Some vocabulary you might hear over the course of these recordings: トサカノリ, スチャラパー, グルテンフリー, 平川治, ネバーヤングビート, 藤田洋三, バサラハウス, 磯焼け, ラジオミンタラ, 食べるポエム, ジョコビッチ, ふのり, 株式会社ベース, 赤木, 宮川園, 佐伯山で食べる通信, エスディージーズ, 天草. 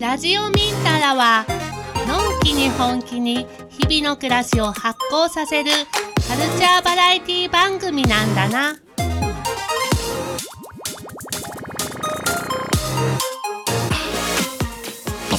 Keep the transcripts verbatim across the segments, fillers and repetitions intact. ラジオミンタラはのんきに本気に日々の暮らしを発酵させるカルチャーバラエティ番組なんだな。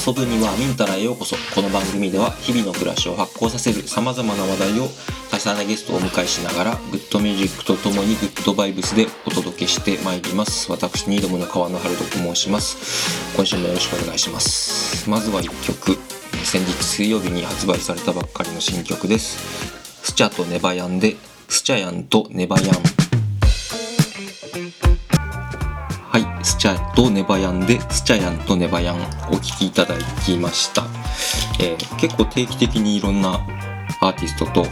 遊ぶにはミンタラへようこそ。この番組では日々の暮らしを発酵させるさまざまな話題を多彩なゲストをお迎えしながらグッドミュージックとともにグッドバイブスでお届けしてまいります。私にどもの川野春人と申します。今週もよろしくお願いします。まずはいっきょく、先日水曜日に発売されたばっかりの新曲です。スチャとネバヤンでスチャヤンとネバヤン。はい、スチャとネバヤンでスチャヤンとネバヤンお聴きいただきました。えー、結構定期的にいろんなアーティストと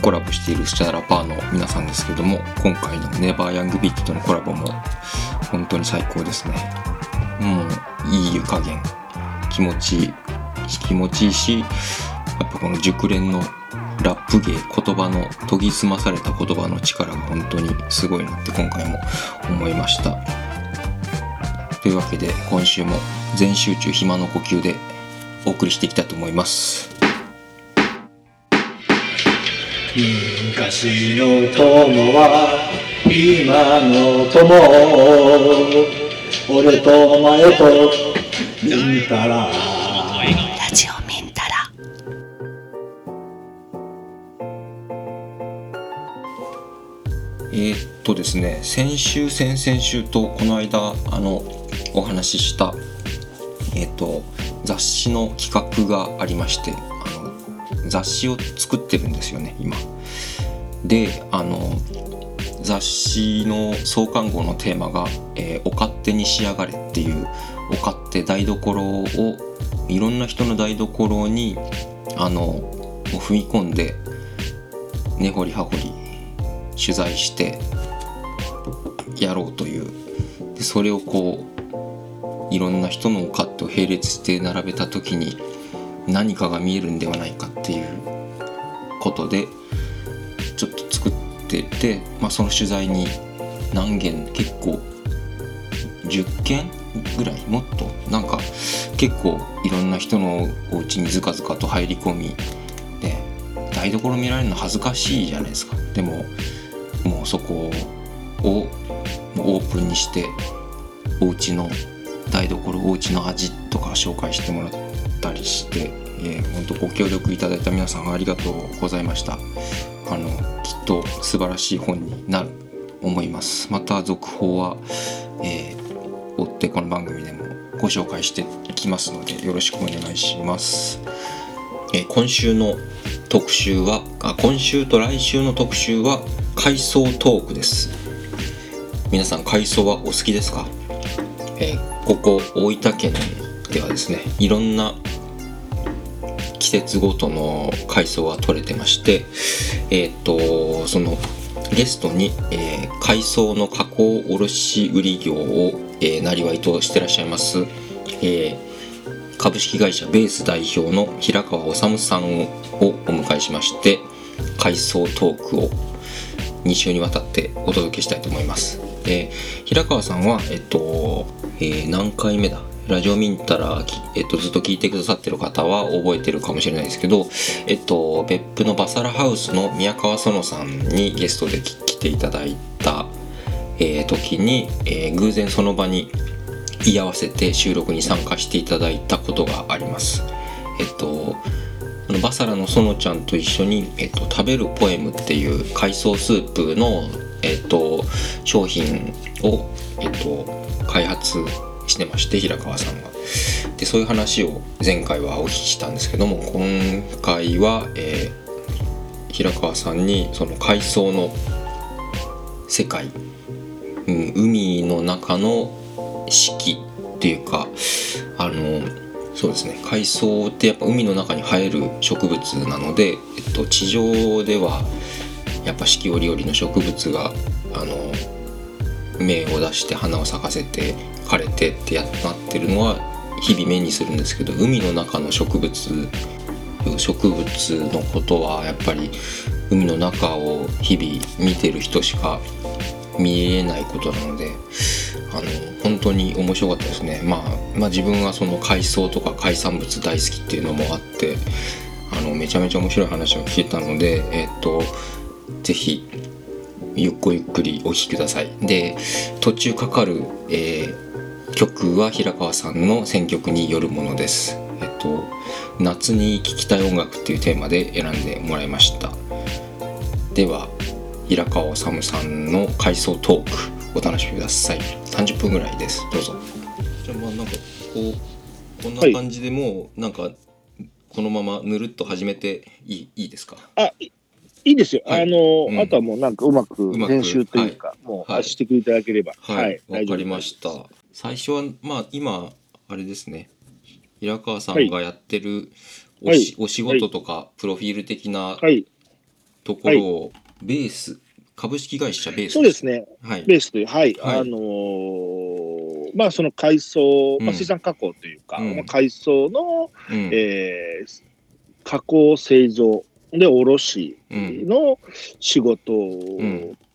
コラボしているスチャラパーの皆さんですけども、今回のネバーヤングビートとのコラボも本当に最高ですね。もういい湯加減、気持ちいい気持ちいいし、やっぱこの熟練のラップ芸、言葉の研ぎ澄まされた言葉の力が本当にすごいなって今回も思いました。というわけで今週も全集中暇の呼吸でお送りしていきたいと思います。昔の友は今の友、俺とお前とミンタラ。ラジオミンタラ。えー、っとですね、先週先々週とこの間あのお話ししたえー、っと雑誌の企画がありまして、雑誌を作ってるんですよね今で。あの雑誌の創刊号のテーマが、えー、お勝手に仕上がれっていう、お勝手台所をいろんな人の台所にあの踏み込んで根掘り葉掘り取材してやろうという。でそれをこういろんな人のお勝手を並列して並べた時に何かが見えるんではないかっていうことでちょっと作ってて、まあ、その取材に何件、結構じゅっけんぐらい、もっとなんか結構いろんな人のお家にずかずかと入り込みで、台所見られるの恥ずかしいじゃないですか。でももうそこをオープンにして、お家の台所、お家の味とか紹介してもらってたりして、えー、本当ご協力いただいた皆さんありがとうございました。あのきっと素晴らしい本になると思います。また続報は、えー、追ってこの番組でもご紹介していきますのでよろしくお願いします。えー、今週の特集はあ今週と来週の特集は海藻トークです。皆さん海藻はお好きですか？えー、ここ大分県ではですね、いろんな季節ごとの海藻が取れてまして、えー、とそのゲストに、えー、海藻の加工卸売業を、えー、なりわいとしてらっしゃいます、えー、株式会社ベース代表の平川治さんをお迎えしまして、海藻トークをに週にわたってお届けしたいと思います。えー、平川さんは、えーとえー、何回目だラジオミンタラ、えっと、ずっと聞いてくださってる方は覚えてるかもしれないですけど、えっと、別府のバサラハウスの宮川園さんにゲストで来ていただいた、えー、時に、えー、偶然その場に居合わせて収録に参加していただいたことがあります。えっと、あのバサラの園ちゃんと一緒に、えっと、食べるポエムっていう海藻スープの、えっと、商品を、えっと、開発してまして、平川さんがでそういう話を前回はお聞きしたんですけども、今回は、えー、平川さんにその海藻の世界、うん、海の中の四季っていうか、あのそうですね、海藻ってやっぱ海の中に生える植物なので、えっと、地上ではやっぱ四季折々の植物があの芽を出して花を咲かせて枯れてってやってるのは日々目にするんですけど、海の中の植物植物のことはやっぱり海の中を日々見てる人しか見えないことなので、あの本当に面白かったですね。まあ、まあ自分はその海藻とか海産物大好きっていうのもあって、あのめちゃめちゃ面白い話を聞けたので、えっとぜひゆっくりゆっくりお聞きください。で、途中かかる、えー、曲は平川さんの選曲によるものです。えっと夏に聴きたい音楽っていうテーマで選んでもらいました。では平川治さんの回想トークお楽しみください。さんじゅっぷんぐらいです。どうぞ。じゃあまあなんかこうこんな感じでもうなんかこのままぬるっと始めていい、いいですか？あ、いいですよ、はい、あの、うん、あとはもうなんかうまく練習というか、はい、もうしていただければ、はい、はいはい、わかりました。最初はまあ今あれですね、平川さんがやってるお、はい、お仕事とか、はい、プロフィール的なところを、はい、ベース、株式会社ベース、そうですね、はい、ベースという、はい、はい、あのー、まあその海藻、まあ、水産加工というか、うん、まあ、海藻の、うん、えー、加工製造で卸の仕事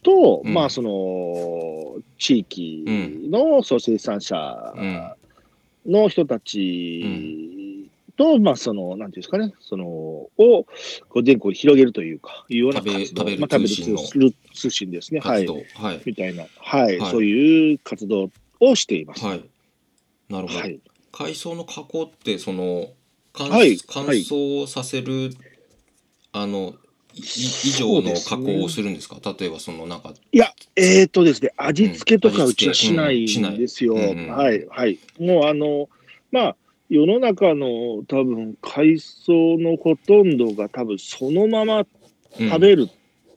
と、うん、まあその地域のそう生産者の人たちと、まあそのなんていうんですかね、そのをこう全国に広げるというかいうような活動、食べる通信ですね、はい、はい、みたいな、はい、はい、そういう活動をしています。はい、なるほど。はい、海藻の加工ってその乾、はい、乾燥させる、はい、あの以上の加工をするんですか？例えばそのなんか、いや、えーとですね、味付けとかうちはしないんですよ。うん、はいはい、もうあのまあ世の中の多分海藻のほとんどが多分そのまま食べる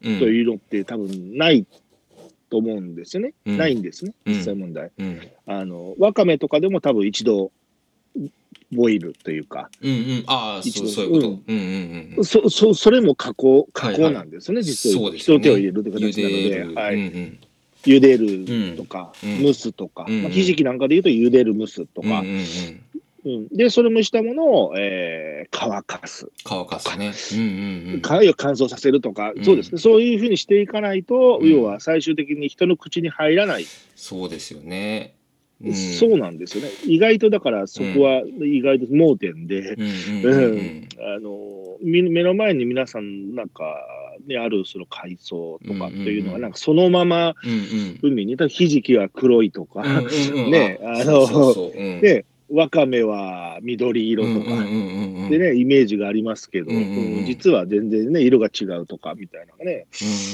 というのって多分ないと思うんですよね。うん、ないんですね、実際問題。うんうん、あのわかめとかでも多分一度ボイルというか、うんうん、ああ、そうそういうこと、うんうんうん、そそそれも加工加工なんですね、はいはい、実際に一手を入れるという形なので、茹でる、はい、うんうん、茹でるとか、うん、蒸すとか、うんうん、まあ、ひじきなんかでいうと茹でる蒸すとか、うんうんうん、でそれ蒸したものを、えー、乾かす乾かすね、うんうんうん、乾燥させるとか、うん、そうですね、そういうふうにしていかないと、うん、要は最終的に人の口に入らない。そうですよね。うん、そうなんですよね。意外とだからそこは意外と盲点で、目の前に皆さんなんか、ね、あるその海藻とかっていうのはなんかそのまま海に、うんうん、ひじきは黒いとか、わかめは緑色とか、うんうんうんうん、でね、イメージがありますけど、うんうんうん、実は全然ね、色が違うとかみたいなのがね、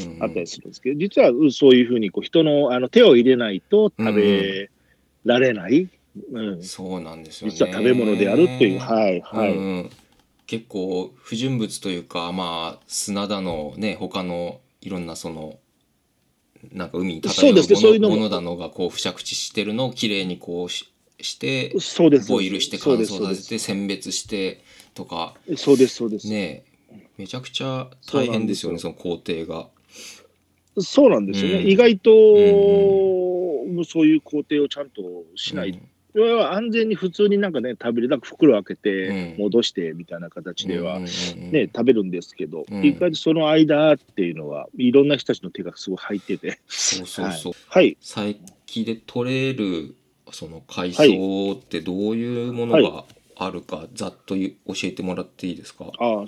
うんうん、あったりするんですけど、実はそういうふうにこう人の、あの手を入れないと食べ、うんうんられない、うん、そうなんですよね。実は食べ物であるっていう、はいはい、うん、結構不純物というか、まあ砂だのね、他のいろんなそのなんか海に漂うも の,、ね、のものだのがこう付着してるのをきれいにこう し, してボイルして乾燥させて選別してとか、そうですそうです、ね、めちゃくちゃ大変ですよね、 そ, よその工程が。そうなんですよね、うん、意外と、うん、そういう工程をちゃんとしない、うん、安全に普通になんかね食べれたら袋開けて戻してみたいな形では、ね、うんうんうん、食べるんですけど、うん、一回その間っていうのはいろんな人たちの手がすごい入ってて、そうそうそう、はいはい、最近で取れるその海藻ってどういうものがあるか、はい、ざっと教えてもらっていいですか？あ、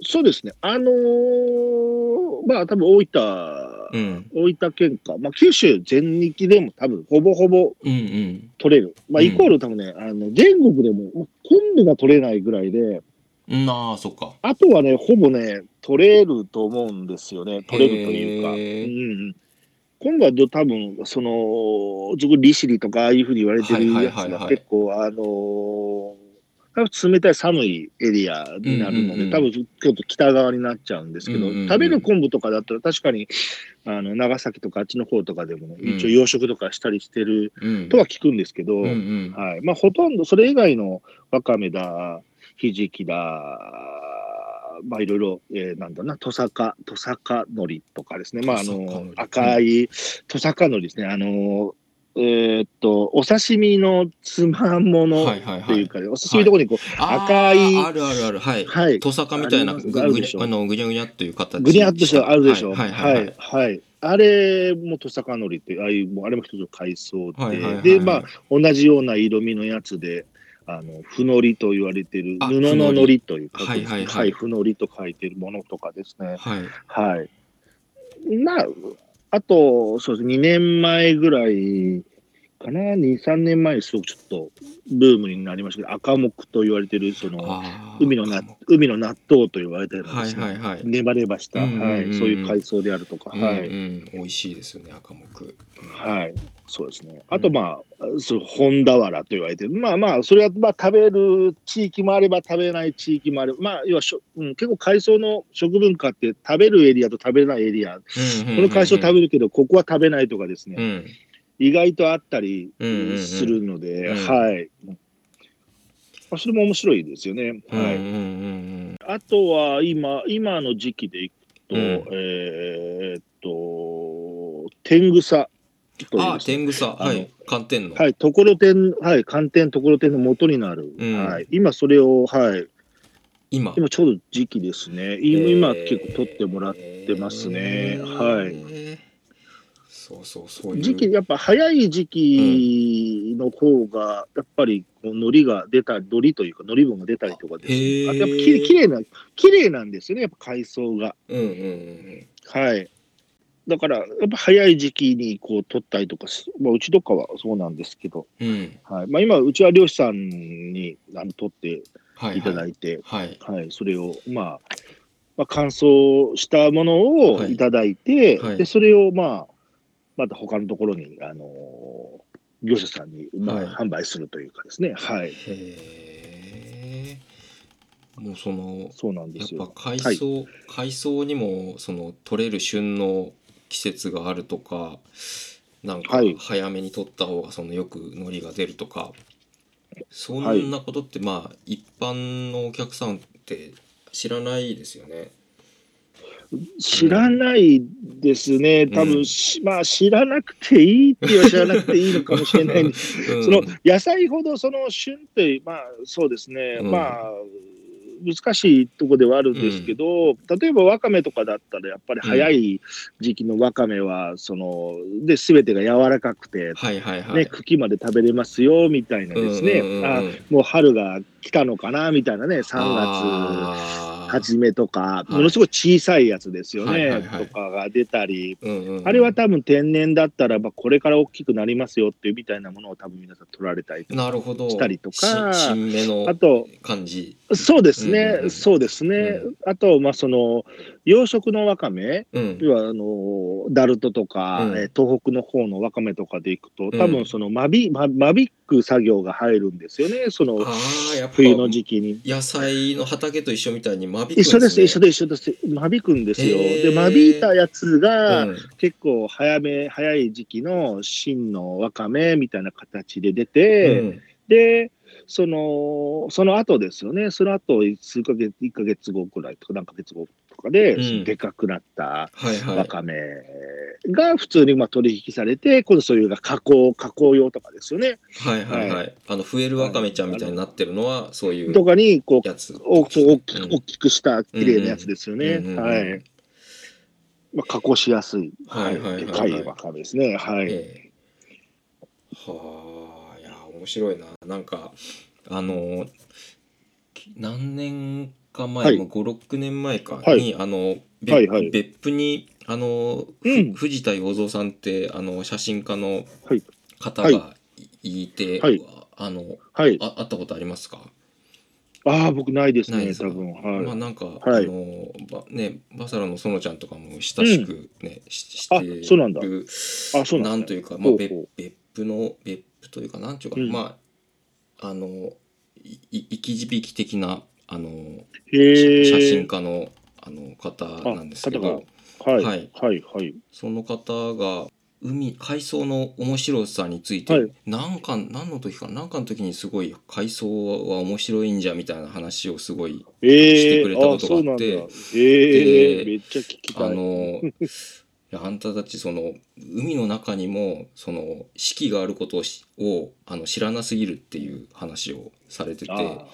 そうですね、あのー、まあ多分大分、うん、大分県か、まあ、九州全域でも多分ほぼほぼ取れる、うんうん、まあ、イコール多分ね、うん、あの全国でも昆布が取れないぐらいで、うん、あ, そっかあとはねほぼね取れると思うんですよね、取れるというか、昆布、うんうん、は多分その利尻とかああいうふうに言われてるやつが結構、はいはいはいはい、あのー冷たい寒いエリアになるので、うんうんうん、多分ちょっと北側になっちゃうんですけど、うんうんうん、食べる昆布とかだったら確かにあの長崎とかあっちの方とかでも、ね、うん、一応養殖とかしたりしてるとは聞くんですけど、うんうん、はい、まあ、ほとんどそれ以外のわかめだひじきだ、まあいろいろ、えー、なんだな、トサカトサカノリとかですね、まああの赤いトサカノリですね、あのえー、っとお刺身のつまものっていうか、ね、はいはいはい、お刺身のところにこう、はい、赤いあるあるある、はいはい、トサカみたいなぐにゃぐにゃっという形、ぐにゃっとしたあるでしょ、はいはいはいはい、はいはい、あれもトサカノリっていう、ああいう、もうあれも一つの海藻で、はいはいはい、で、まあ、同じような色味のやつで、あの、ふのりと言われてる、布ののりというか、はいはいはい、ふのりと書いてるものとかですね。はい。はい。まあ、あと、そうですね、にねんまえぐらいかな、に、さんねんまえにすごくちょっとブームになりましたけど、赤木と言われてる、その、海のな、海の納豆と言われてるんですね。はいはいはい。ネバネバした、うんうんうん、はい、そういう海藻であるとか、うんうん、はい。美味しいですよね、赤木。はい。そうですね。あと、まあ、うん、その本俵と言われてる。まあまあ、それは、まあ、食べる地域もあれば、食べない地域もあれば、まあ、要はしょ、うん、結構海藻の食文化って、食べるエリアと食べないエリア、うんうんうんうん、この海藻食べるけど、ここは食べないとかですね、うん、意外とあったりするので、うんうんうん、はい。まあ、それも面白いですよね。はい。うんうんうん、あとは、今、今の時期でいくと、うん、えー、っと、天草。ああ、天草、はい、寒天の、はい、ところてん、はい、寒天、ところてんの元になる、うん、はい、今それを、はい、今、今ちょうど時期ですね、えー、今結構取ってもらってますね、えー、はい、そうそうそういう時期、やっぱ早い時期の方が、やっぱりこうのりが出た、のりというか、のり分が出たりとかです、ね、えー、あとやっぱきれい、きれいな、きれいなんですよね、やっぱ海藻が、うんうんうん、はい。だからやっぱ早い時期にこう取ったりとか、まあ、うちとかはそうなんですけど、うん、はい、まあ、今うちは漁師さんにあの取っていただいて、はいはいはい、それを、まあまあ、乾燥したものをいただいて、はいはい、でそれを、まあ、また他のところに、あのー、業者さんに、まあ、はい、販売するというかですね、はい、へー、もうその、そうなんですよ、やっぱ海藻、はい、海藻にもその取れる旬の季節があるとか、なんか早めに取った方がそのよくのりが出るとか、はい、そんなことって、まあ一般のお客さんって知らないですよね。知らないですね、うん、多分、うん、まあ知らなくていいっては知らなくていいのかもしれないんです、うん、その野菜ほどその旬って、まあそうですね、うん、まあ難しいとこではあるんですけど、うん、例えばワカメとかだったらやっぱり早い時期のワカメはその、うん、で全てが柔らかくて、はいはいはい、ね、茎まで食べれますよみたいなですね、うんうんうん、あ、もう春が来たのかなみたいなね、さんがつ初めとかものすごい小さいやつですよね、はいはいはいはい、とかが出たり、うんうんうん、あれは多分天然だったら、まあ、これから大きくなりますよっていうみたいなものを多分皆さん取られたりとかしたりとか、新芽の感じ、あと、そうですね、うんね、そうですね、うん、あと、まあ、その養殖のわかめ、うん、要はあのダルトとか、うん、東北の方のわかめとかでいくと、多分その間引く作業が入るんですよね、その冬の時期に。野菜の畑と一緒みたいに間引くんですね。一緒です、一緒です、一緒です。間引くんですよ。で、間引いたやつが、うん、結構早め、早い時期の新のわかめみたいな形で出て、うん、で、そのその後ですよね、その後数ヶ月、いっかげつごくらいとか何ヶ月後とかで、うん、でかくなったわかめが普通にまあ取引されて、今度そういうが加工加工用とかですよね。はいはいはい。はい、あの増えるわかめちゃんみたいになってるのは、はい、そういうとかにこうやつ、お、そう、大き、うん、大きくした綺麗なやつですよね。うんうんうん、はい。まあ、加工しやすい、はいはいはい、でかいわかめですね。はい。えー、はあ。面白いな。なんかあの何年か前、はい、ご、ろくねんまえかに、はい、あの別、はいはい、別府にあの、うん、藤田洋三さんってあの写真家の方がいて、はいはい、あの、はい、あ会ったことありますか？ああ、僕ないですね。ないですか、多分、はい、まあなんか、はい、あのばね、バサラの園ちゃんとかも親しくね、うん、し, してる。あ、そうなんだ。あ、そうなんだ。なんというか、まあ、別府の別府というかなんちゅうか、うん、まああの生き字引的なあの写真家のあの方なんですけど、はいはいはいはい、その方が海海藻の面白さについて、はい、なんか何の時かなんかの時にすごい海藻は面白いんじゃみたいな話をすごいしてくれたことがあって、えーあえー、めっちゃ聞きたい。あのあんたたちその海の中にもその四季があることを、をあの知らなすぎるっていう話をされてて、こ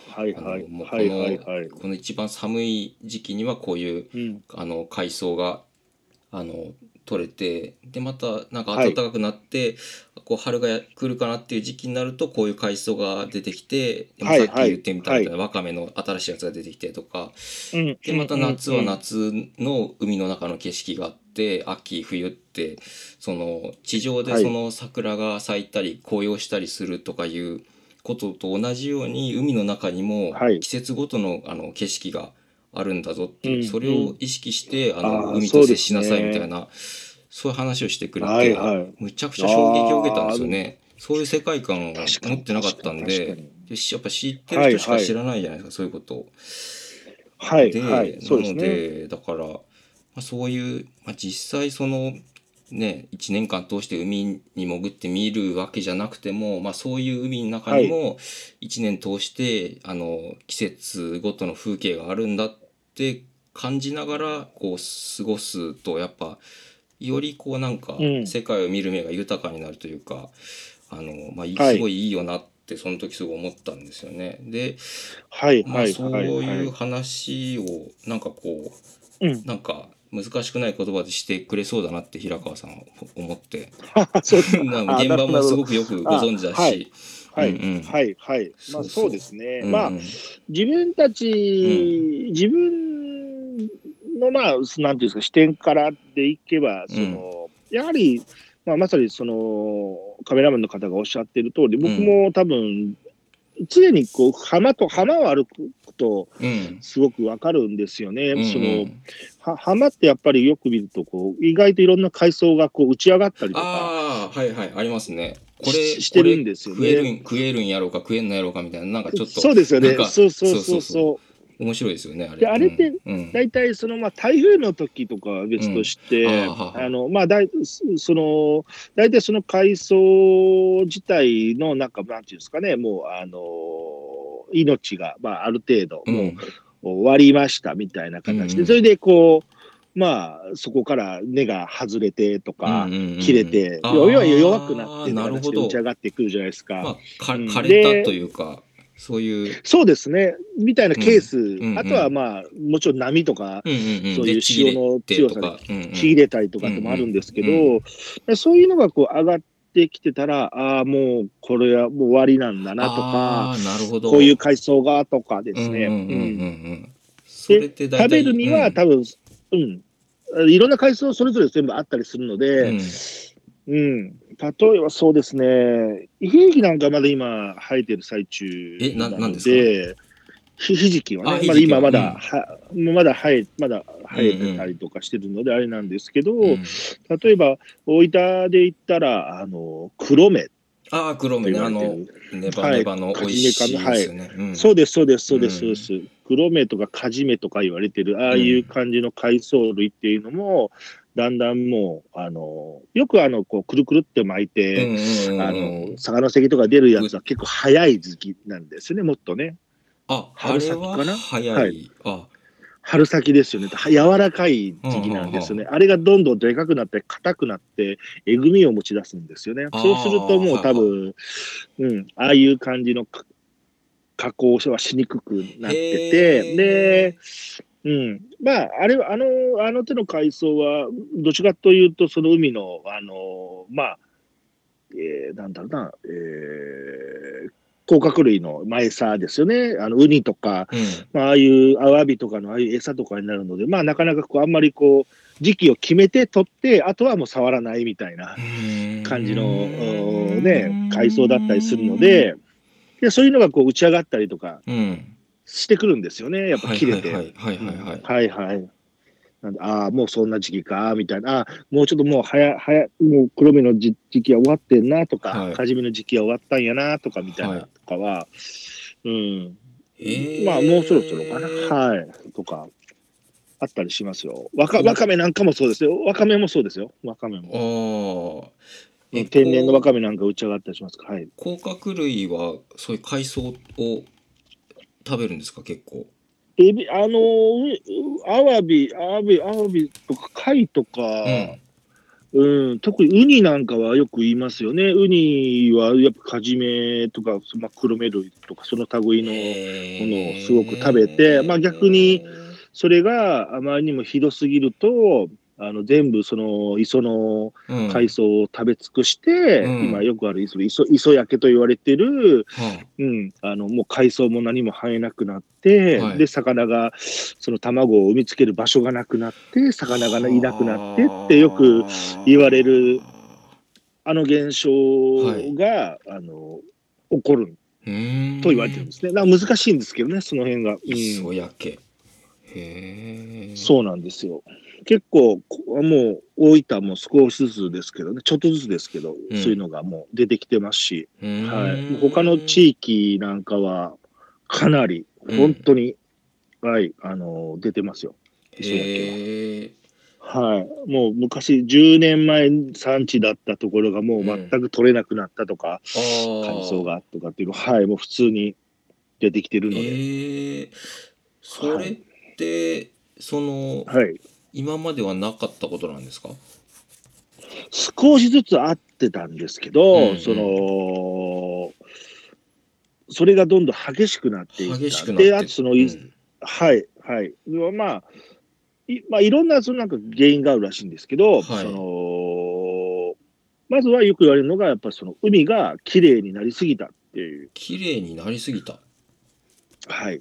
の一番寒い時期にはこういう、うん、あの海藻があの取れて、でまたなんか暖かくなって、はい、こう春が来るかなっていう時期になるとこういう海藻が出てきて、でさっき言ってみたみたいな、はい、わかめの新しいやつが出てきてとか、はい、でまた夏は夏の海の中の景色があって、うん、秋冬ってその地上でその桜が咲いたり紅葉したりするとかいうことと同じように海の中にも季節ごとの、あの景色があるんだぞって、うんうん、それを意識してあのあ海と接しなさいみたいな、そういう話をしてくれて、はいはい、むちゃくちゃ衝撃を受けたんですよね。そういう世界観を持ってなかったんで、やっぱ知ってる人しか知らないじゃないですか、はいはい、そういうこと。はい、で、はい、そうですね。なのでだから、まあ、そういう、まあ、実際そのねいちねんかん通して海に潜って見るわけじゃなくても、まあ、そういう海の中にもいちねん通して、はい、あの季節ごとの風景があるんだって感じながらこう過ごすとやっぱよりこうなんか世界を見る目が豊かになるというか、うん、あのまあすごいいいよなってその時すごい思ったんですよね。で、はいまあ、そういう話をなんかこう、うん、なんか難しくない言葉でしてくれそうだなって平川さんは思って現場もすごくよくご存知だしはいはいはいまあそうですね、うんうん、まあ自分たち、うん、自分のまあなんていうんですか視点からでいけばその、うん、やはり、まあ、まさにそのカメラマンの方がおっしゃっている通り僕も多分、うん、常にこう浜と浜を歩くとすごくわかるんですよね、うんうん、その浜ってやっぱりよく見るとこう意外といろんな海藻がこう打ち上がったりとかあはいはいありますねこれしてるんですよね食えるん食えるんやろうか食えんのやろうかみたいななんかちょっとそうですよねそうそうそうそうそう面白いですよねあれであれって大体そのまあ台風の時とかは別としてあのまあだいその大体その海藻自体のなんかなんていうんですかねもうあの命がまあある程度もう終わりましたみたいな形でそれでこうまあそこから根が外れてとか切れて要は弱くなって形で打ち上がってくるじゃないですか枯れたというかそういうそうですねみたいなケース、うん、あとはまあもちろん波とか、うんうんうん、そういう潮の強さでちぎれたりとかってもあるんですけど、うんうん、そういうのがこう上がってきてたらああもうこれはもう終わりなんだなとかあなるほどこういう海藻がとかですね食べるには多分、うんうん、いろんな海藻それぞれ全部あったりするので、うんうん、例えばそうですねイヒジキなんかまだ今生えてる最中なの で, えななんですかひひじきはねまだ今まだ、うん、まだ生えまだ生えてたりとかしてるのであれなんですけど、うんうん、例えば大分で言ったらあの黒目ああ黒目ねあのネバネバの美味しいですよね、はいうん、そうですそうですそうですそうです、うん、黒目とかカジメとか言われてるああいう感じの海藻類っていうのも、うんだんだんもうあのよくあのこうくるくるって巻いて、うんうんうん、あの魚の席とか出るやつは結構早い時期なんですよねもっとねあ春先かな早い、はい、あ春先ですよね柔らかい時期なんですよね、うんうんうん、あれがどんどんでかくなって硬くなってえぐみを持ち出すんですよねそうするともう多分あ、うん、ああいう感じの加工はしにくくなっててでうん、まああれはあのあの手の海藻はどちらかというとその海のあのまあ、えー、なんだろうな、えー、甲殻類の餌ですよねあのウニとか、うんまあ、ああいうアワビとかのああいう餌とかになるのでまあなかなかこうあんまりこう時期を決めて取ってあとはもう触らないみたいな感じのね海藻だったりするので、でそういうのがこう打ち上がったりとか。うんしてくるんですよねやっぱ切れてはいはいはいはいはいなんでああもうそんな時期かみたいなあもうちょっともう早早もう黒目の時期は終わってんなとか、はい、カジメの時期は終わったんやなとかみたいなとかは、はい、うん、えー、まあもうそろそろかなはいとかあったりしますよわか、わかめなんかもそうですよわかめもそうですよわかめもあ、えー、天然のわかめなんか打ち上がったりしますかはい甲殻類はそういう海藻を食べるんですか結構エビあのー、アワビアワビアワビとか貝とか、うんうん、特にウニなんかはよく言いますよねウニはやっぱカジメとか、まあ、黒目類とかその類のものをすごく食べて、まあ、逆にそれがあまりにもひどすぎるとあの全部その磯の海藻を食べ尽くして、うん、今よくある 磯, 磯, 磯焼けと言われてる、うんうん、あのもう海藻も何も生えなくなって、はい、で魚がその卵を産みつける場所がなくなって魚がいなくなってってよく言われるあの現象が、はい、あの起こると言われてるんですね。だから難しいんですけどねその辺が、うん、磯焼け。へー、そうなんですよ。結構もう大分も少しずつですけどね、ちょっとずつですけど、うん、そういうのがもう出てきてますし、はい、他の地域なんかはかなり本当に、うん、はい、あの出てますよ。へー、はい、もう昔じゅうねんまえ産地だったところがもう全く取れなくなったとか、うん、海藻がとかっていうのは、はい、もう普通に出てきてるので。へー、それって、はい、その、はい、今まではなかったことなんですか？少しずつあってたんですけど、うんうん、そのそれがどんどん激しくなっていった。激しくなって。で、あとその、うん、はいはい。まあいまあ、いろんな、そのなんか原因があるらしいんですけど、はい、そのまずはよく言われるのがやっぱりその海がきれいになりすぎたっていう。きれいになりすぎた。はい。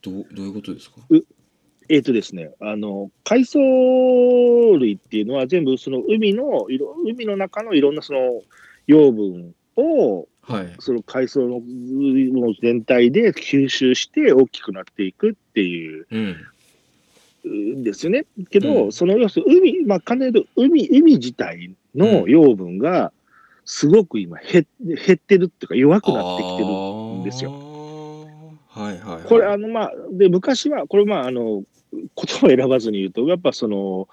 どう、どういうことですか？うえーとですね、あの海藻類っていうのは全部その 海の、海の中のいろんなその養分を、はい、その海藻の全体で吸収して大きくなっていくっていう。うんですよね。けど、うん、その要するに海、まあ、完全に言うと 海, 海自体の養分がすごく今減ってるっていうか弱くなってきてるんですよ。はいはいはい、これあのまあで昔はこれまああの言葉を選ばずに言うとやっぱその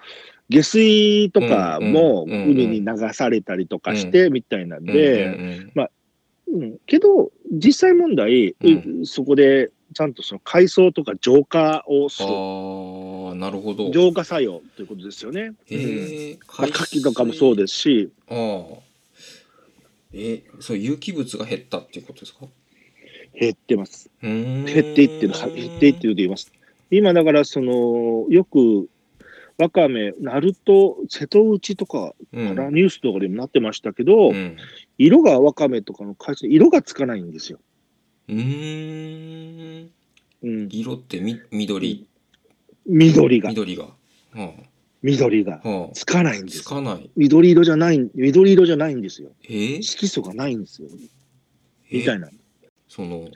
下水とかも海に流されたりとかしてみたいなんで、まあ、うん、けど実際問題、うん、そこでちゃんとその海藻とか浄化をする。あ、なるほど。浄化作用ということですよね。ええ、カキとかもそうですし。ああ。え、そう有機物が減ったっていうことですか？減ってます。減っていってる、減っていってると言います。今だからそのよくわかめ、鳴門、瀬戸内とかからニュースとかでもなってましたけど、うん、色がわかめとかの海藻、色がつかないんですよ。うーん、うん、色ってみ緑緑が緑が、はあ、緑がつかないんです。つかない緑色じゃない緑色じゃないんですよ。えー、色素がないんですよ、えー、みたいな。その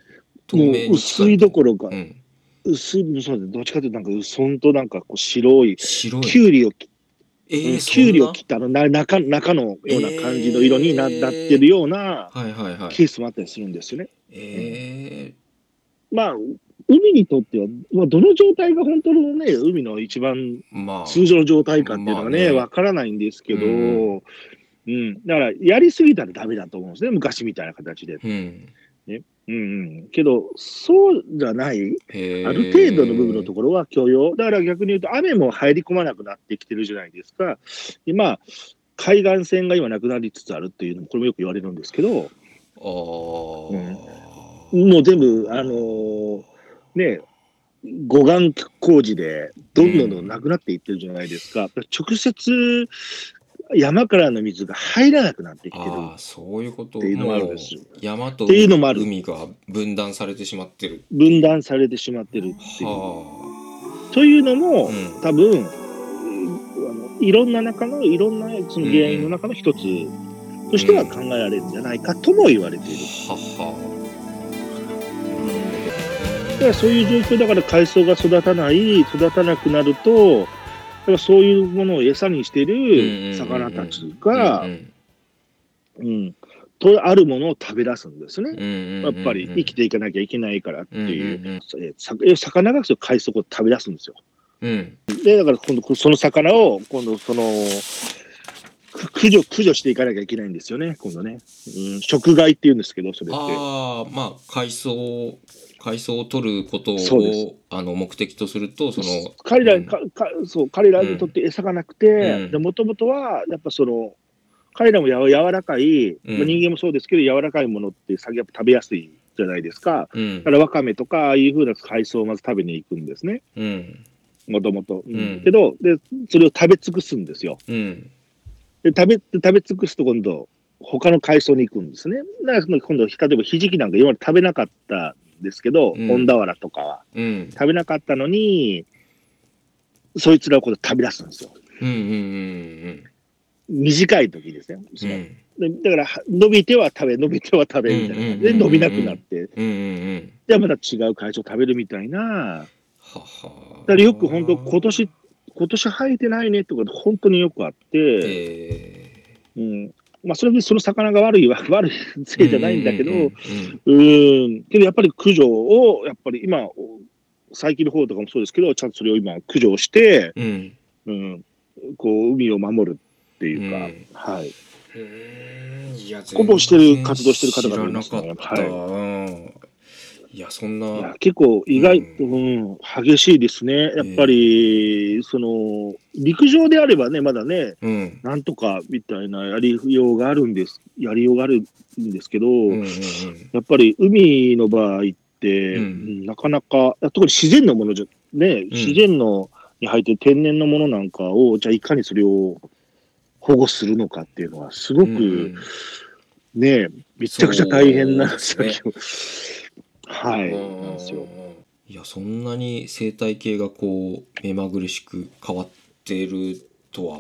透明にもう薄いどころか、うん、薄いそうです。どっちかというとなんかそんとなんかこう白い白いキュウリをえー、キュウリを切ったの中、中のような感じの色になってるようなケースもあったりするんですよね。えー、まあ海にとっては、まあ、どの状態が本当のね海の一番通常の状態かっていうのはね、まあまあね、分からないんですけど、うんうん、だからやりすぎたらダメだと思うんですね昔みたいな形で。うんね、うんうん、けどそうじゃないある程度の部分のところは許容だから逆に言うと雨も入り込まなくなってきてるじゃないですか。今海岸線が今なくなりつつあるっていうのもこれもよく言われるんですけど、あ、うん、もう全部あのー、ね護岸工事でどんどんどんなくなっていってるじゃないですか、うん、直接山からの水が入らなくなってきてるっていうのもあるんですよ。山と海が分断されてしまってる。分断されてしまってるっていう。はあ、というのも、うん、多分あのいろんな中のいろんなその原因の中の一つとしては考えられるんじゃないかとも言われている。はは。だからそういう状況だから海藻が育たない育たなくなると。だからそういうものを餌にしている魚たちが、とあるものを食べ出すんですね、うんうんうんうん、やっぱり生きていかなきゃいけないからっていう、うんうんうん、魚がその海藻を食べ出すんですよ、うん、でだから今度その魚を今度その駆除、駆除していかなきゃいけないんですよね今度ね、うん、食害っていうんですけどそれって、あ、まあ、海藻海藻を取ることをあの目的とするとその 彼, ら、うん、かかそう彼らにとって餌がなくて、もともとはやっぱその彼らもや柔らかい、うんまあ、人間もそうですけど柔らかいものって先やっぱ食べやすいじゃないですか、うん、だからワカメとかああいう風な海藻をまず食べに行くんですね、うん、もともと。けどで、それを食べ尽くすんですよ。うん、で食べ、食べ尽くすと今度、他の海藻に行くんですね。だから今度、例えばひじきなんか今まで食べなかったんですけど、うん、本田原とかは、うん。食べなかったのに、そいつらを今度旅立つんですよ。うんうんうんうん、短い時ですね。うん、だから、伸びては食べ、伸びては食べみたいな感じで、伸びなくなって、うんうんうん、で、また違う海藻を食べるみたいな。だからよく本当今年今年生えてないねってこと本当によくあって、えーうんまあ、それでその魚が悪いは悪いせいじゃないんだけど、うんうんうん、うんけどやっぱり駆除をやっぱり今最近の方とかもそうですけどちゃんとそれを今駆除して、うんうん、こう海を守るっていうか、うん、はい。いやほぼしてる活動してる方がいますね。いやそんないや結構意外と、うんうん、激しいですね。やっぱり、えー、その陸上であればねまだね、うん、なんとかみたいなやりようがあるんですやりようがあるんですけど、うんうんうん、やっぱり海の場合って、うん、なかなか特に自然のものじゃね自然のに入ってる天然のものなんかをじゃあいかにそれを保護するのかっていうのはすごく、うん、ねめちゃくちゃ大変な作業。はい、なんですよ。いやそんなに生態系がこう目まぐるしく変わってるとは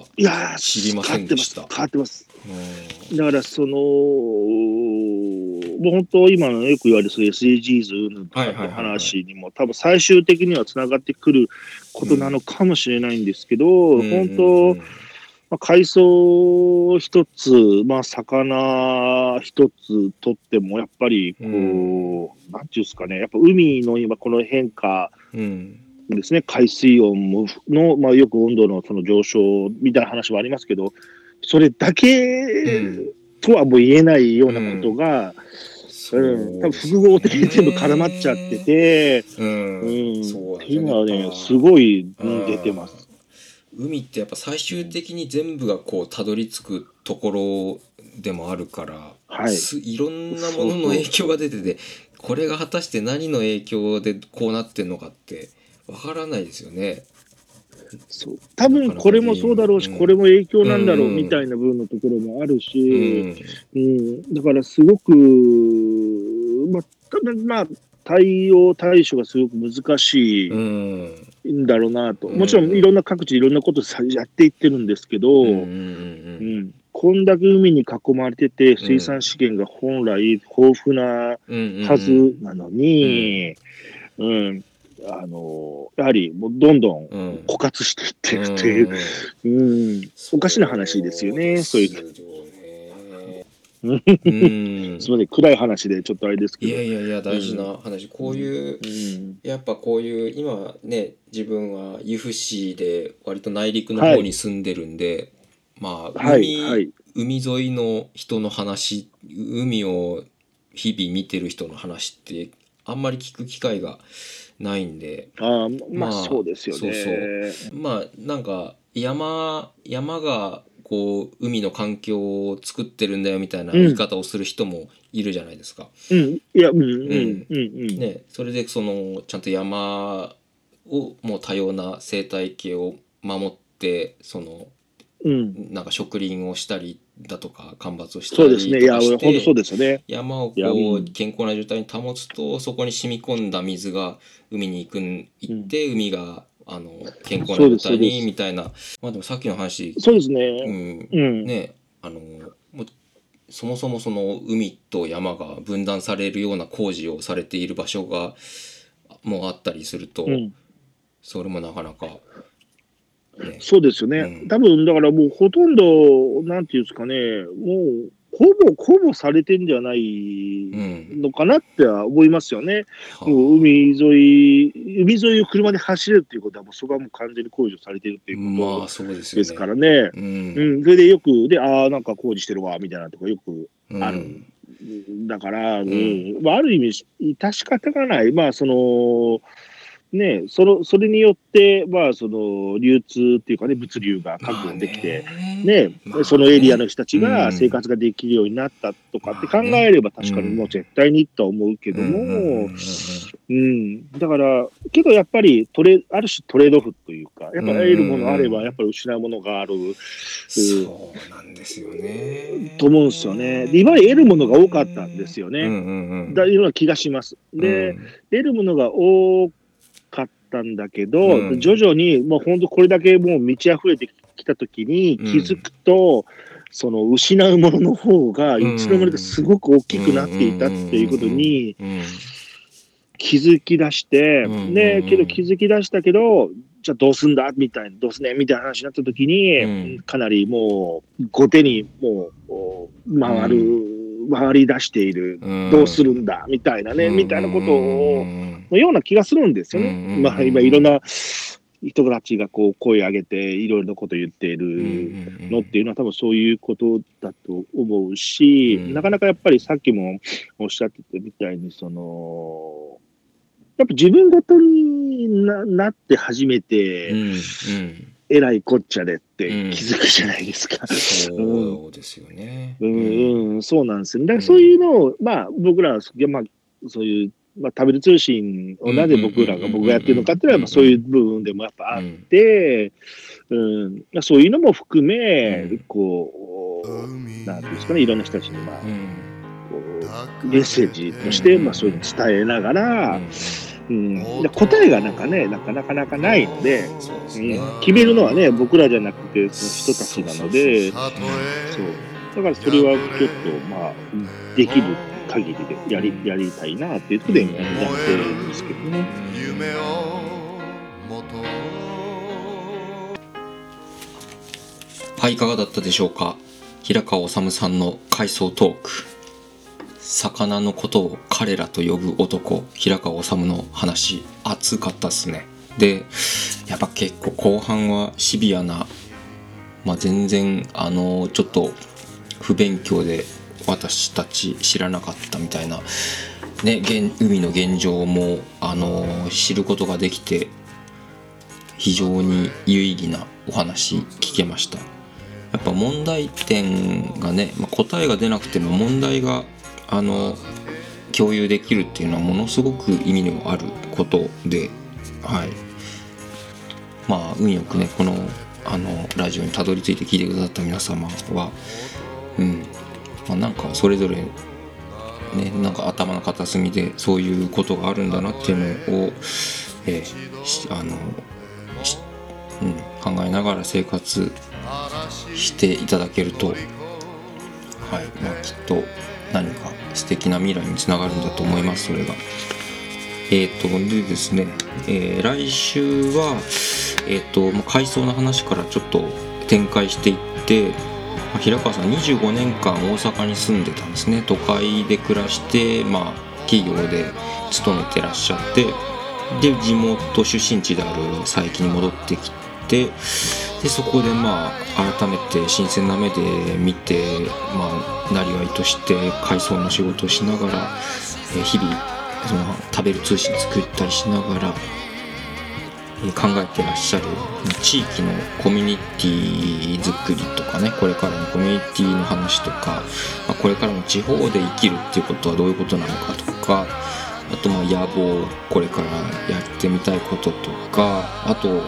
知りませんでした。変わってます。変わってます。だからそのもう本当今よく言われる エスディージーズ の話にも、はいはいはいはい、多分最終的にはつながってくることなのかもしれないんですけど、うん、本当、まあ、海藻一つ、まあ、魚一つとってもやっぱりこう、うん、なんていうんですかねやっぱ海の今この変化ですね、うん、海水温の、まあ、よく温度のその上昇みたいな話はありますけどそれだけとはもう言えないようなことが、うんうん、多分複合的に全部絡まっちゃってて、うんうん、そうっていうのはねすごい出てます。海ってやっぱ最終的に全部がこうたどり着くところでもあるから、はい、いろんなものの影響が出ててこれが果たして何の影響でこうなってんのかってわからないですよね。そう多分これもそうだろうし、うん、これも影響なんだろうみたいな部分のところもあるし、うんうん、だからすごくまあただまあ対応対処がすごく難しいんだろうなと、うん、もちろんいろんな各地いろんなことやっていってるんですけど、うんうんうん、こんだけ海に囲まれてて水産資源が本来豊富な数なのに、うんうんうんうん、あのやはりもうどんどん枯渇していってるという、うんうんうん、おかしな話ですよね。そういううんすみません暗い話でちょっとあれですけどいやいやいや大事な話、うん、こういう、うん、やっぱこういう今ね自分は由布市で割と内陸の方に住んでるんで、はい、まあ 海,、はい、海沿いの人の話海を日々見てる人の話ってあんまり聞く機会がないんであ、まあ、まあそうですよね。そうそうまあなんか山山がこう海の環境を作ってるんだよみたいな言い方をする人もいるじゃないですか。うん、いや、うんうんうんね、それでそのちゃんと山をもう多様な生態系を守ってその、うん、なんか植林をしたりだとか間伐をしたりとかして、そうですね、いや、ほんとそうですよね。山をこう健康な状態に保つとそこに染み込んだ水が海に行くん行って、うん、海があの健康な状態にみたいな。まあでもさっきの話そうですね、うんうん、ねあのもそもそもその海と山が分断されるような工事をされている場所がもうあったりすると、うん、それもなかなか、ね、そうですよね、うん、多分だからもうほとんどなんていうんですかねもうほぼほぼされてんじゃないのかなっては思いますよね、うん、もう海沿い海沿いを車で走れるっていうことはもうそこはもう完全に工事をされてるっていうことですからね、うんうん、それでよくでああなんか工事してるわみたいなとかよくある、うん、だから、うんうんまあ、ある意味致し方がないまあそのね、そのそれによって、まあ、その流通っていうかね、物流が確保できて、まあねねまあね、そのエリアの人たちが生活ができるようになったとかって考えれば、確かにもう絶対にとは思うけども、うん、だから、けどやっぱりトレ、ある種トレードオフというか、やっぱ得るものあれば、やっぱり失うものがある、うん、そうなんですよね。と思うんですよね。で、今まで得るものが多かったんですよね。うんうんうん、だいうような気がします。で、うん、得るものが多かったんだけど、うん、徐々にもう本当これだけもう満ち溢れてきたときに気づくと、うん、その失うものの方がいつの間にかすごく大きくなっていたっていうことに気づき出して、うん、ね、けど気づき出したけど、じゃあどうすんだみたいな、どうすねみたいな話になったときに、うん、かなりもう後手にもう回る、うん、回り出している、うん、どうするんだみたいなね、うん、みたいなことをのような気がするんですよね。うん、まあ、今いろんな人たちがこう声を上げていろいろなことを言っているのっていうのは多分そういうことだと思うし、うん、なかなかやっぱりさっきもおっしゃってたみたいに、そのやっぱ自分ごとに な, なって初めて、うんうん、えらいこっちゃでって気づくじゃないですか。うん、そうですよね。うんうんうん、そうなんですよ。だからそういうのを、うん、まあ僕らは、まあ、そういうまあ、旅の通信をなぜ僕らが、僕がやってるのかっていうのは、そういう部分でもやっぱあって、うん、うん、そういうのも含め、うん、こう、なんですかね、いろんな人たちに、まあ、うん、メッセージとして、まあ、そういうの伝えながら、うんうん、答えがなんかね、なかなかなかないので、うん、決めるのはね、僕らじゃなくて、その人たちなので、そう。だからそれはちょっと、まあ、できる限りでやり、やりたいなっていうことでやってるんですけどね。夢をもと、はい、いかがだったでしょうか。平川治さんの回想トーク、魚のことを彼らと呼ぶ男、平川治の話、熱かったっすね。でやっぱ結構後半はシビアな、まあ、全然あのちょっと不勉強で私たち知らなかったみたいな、ね、海の現状も、あのー、知ることができて非常に有意義なお話聞けました。やっぱ問題点がね、まあ、答えが出なくても問題が、あのー、共有できるっていうのはものすごく意味のあることで、はい、まあ運よくねこの、あのー、ラジオにたどり着いて聞いてくださった皆様は、うん。まあ、なんかそれぞれ、ね、なんか頭の片隅でそういうことがあるんだなっていうのを、えー、あの、うん、考えながら生活していただけると、はい、まあ、きっと何か素敵な未来につながるんだと思います。それがえーとでですね、えー、来週はえーと、まあ、回想の話からちょっと展開していって、平川さんにじゅうごねんかん大阪に住んでたんですね。都会で暮らして、まあ、企業で勤めてらっしゃって、で地元出身地である佐伯に戻ってきて、でそこで、まあ、改めて新鮮な目で見て、まあ、なりわいとして海藻の仕事をしながら、え日々その食べる通信作ったりしながら考えてらっしゃる、地域のコミュニティ作りとかね、これからのコミュニティの話とか、まあ、これからの地方で生きるっていうことはどういうことなのかとか、あとまあ野望、これからやってみたいこととか、あと、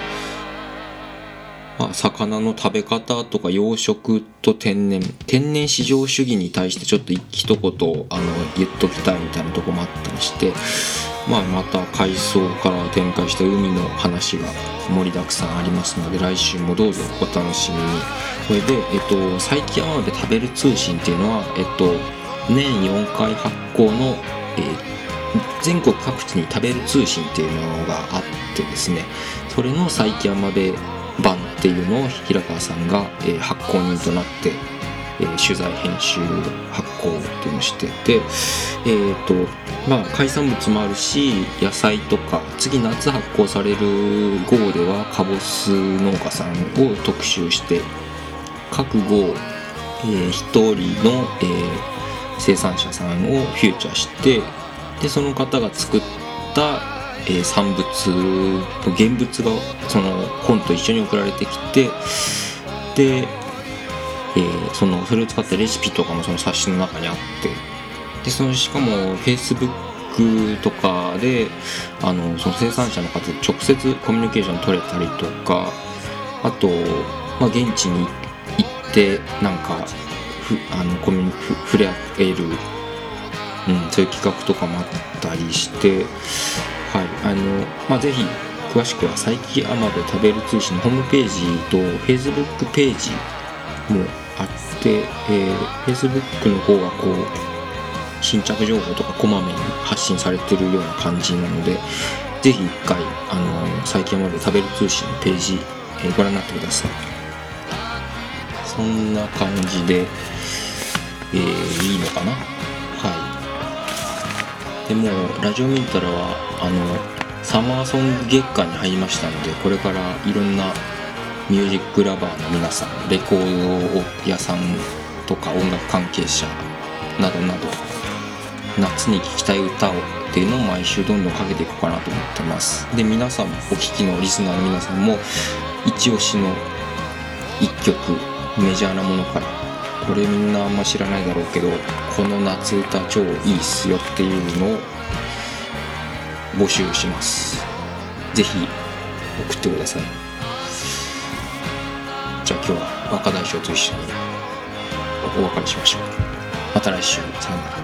まあ、魚の食べ方とか養殖と天然天然市場主義に対してちょっと一言あの言っときたいみたいなとこもあったりして、まあ、また海藻から展開した海の話が盛りだくさんありますので、来週もどうぞお楽しみに。それで、えっと、佐伯山で食べる通信っていうのは、えっと、年よんかい発行の、えー、全国各地に食べる通信っていうのがあってですね、それの佐伯山で版っていうのを平川さんが、えー、発行人となって、えー、取材編集発行っていうのをしてて、えっとまあ海産物もあるし野菜とか、次夏発行される号ではカボス農家さんを特集して、各号、えー、ひとりの、えー、生産者さんをフィーチャーして、でその方が作った、えー、産物の現物がその本と一緒に送られてきて、で、えー、そのそれを使ったレシピとかもその冊子の中にあって、でそのしかも Facebook とかであのその生産者の方と直接コミュニケーション取れたりとか、あと、まあ、現地に行ってなんかふあのコミュニふ触れ合える、うん、そういう企画とかもあったりして、はい、あのまあ、ぜひ詳しくは佐伯アマベ食べる通信のホームページと Facebook ページもあって、えー、Facebook の方がこう新着情報とかこまめに発信されてるような感じなので、ぜひ一回あの佐伯アマベ食べる通信のページ、えー、ご覧になってください。そんな感じで、えー、いいのかな。はい。でもラジオミントラはあのサマーソング月間に入りましたので、これからいろんなミュージックラバーの皆さん、レコード屋さんとか音楽関係者などなど、夏に聴きたい歌をっていうのを毎週どんどんかけていこうかなと思ってます。で皆さん、お聴きのリスナーの皆さんも一押しの一曲、メジャーなものから、これみんなあんま知らないだろうけど、この夏歌超いいっすよっていうのを募集します。ぜひ送ってください。じゃあ今日は若大将と一緒にお別れしましょう。また来週、さよなら。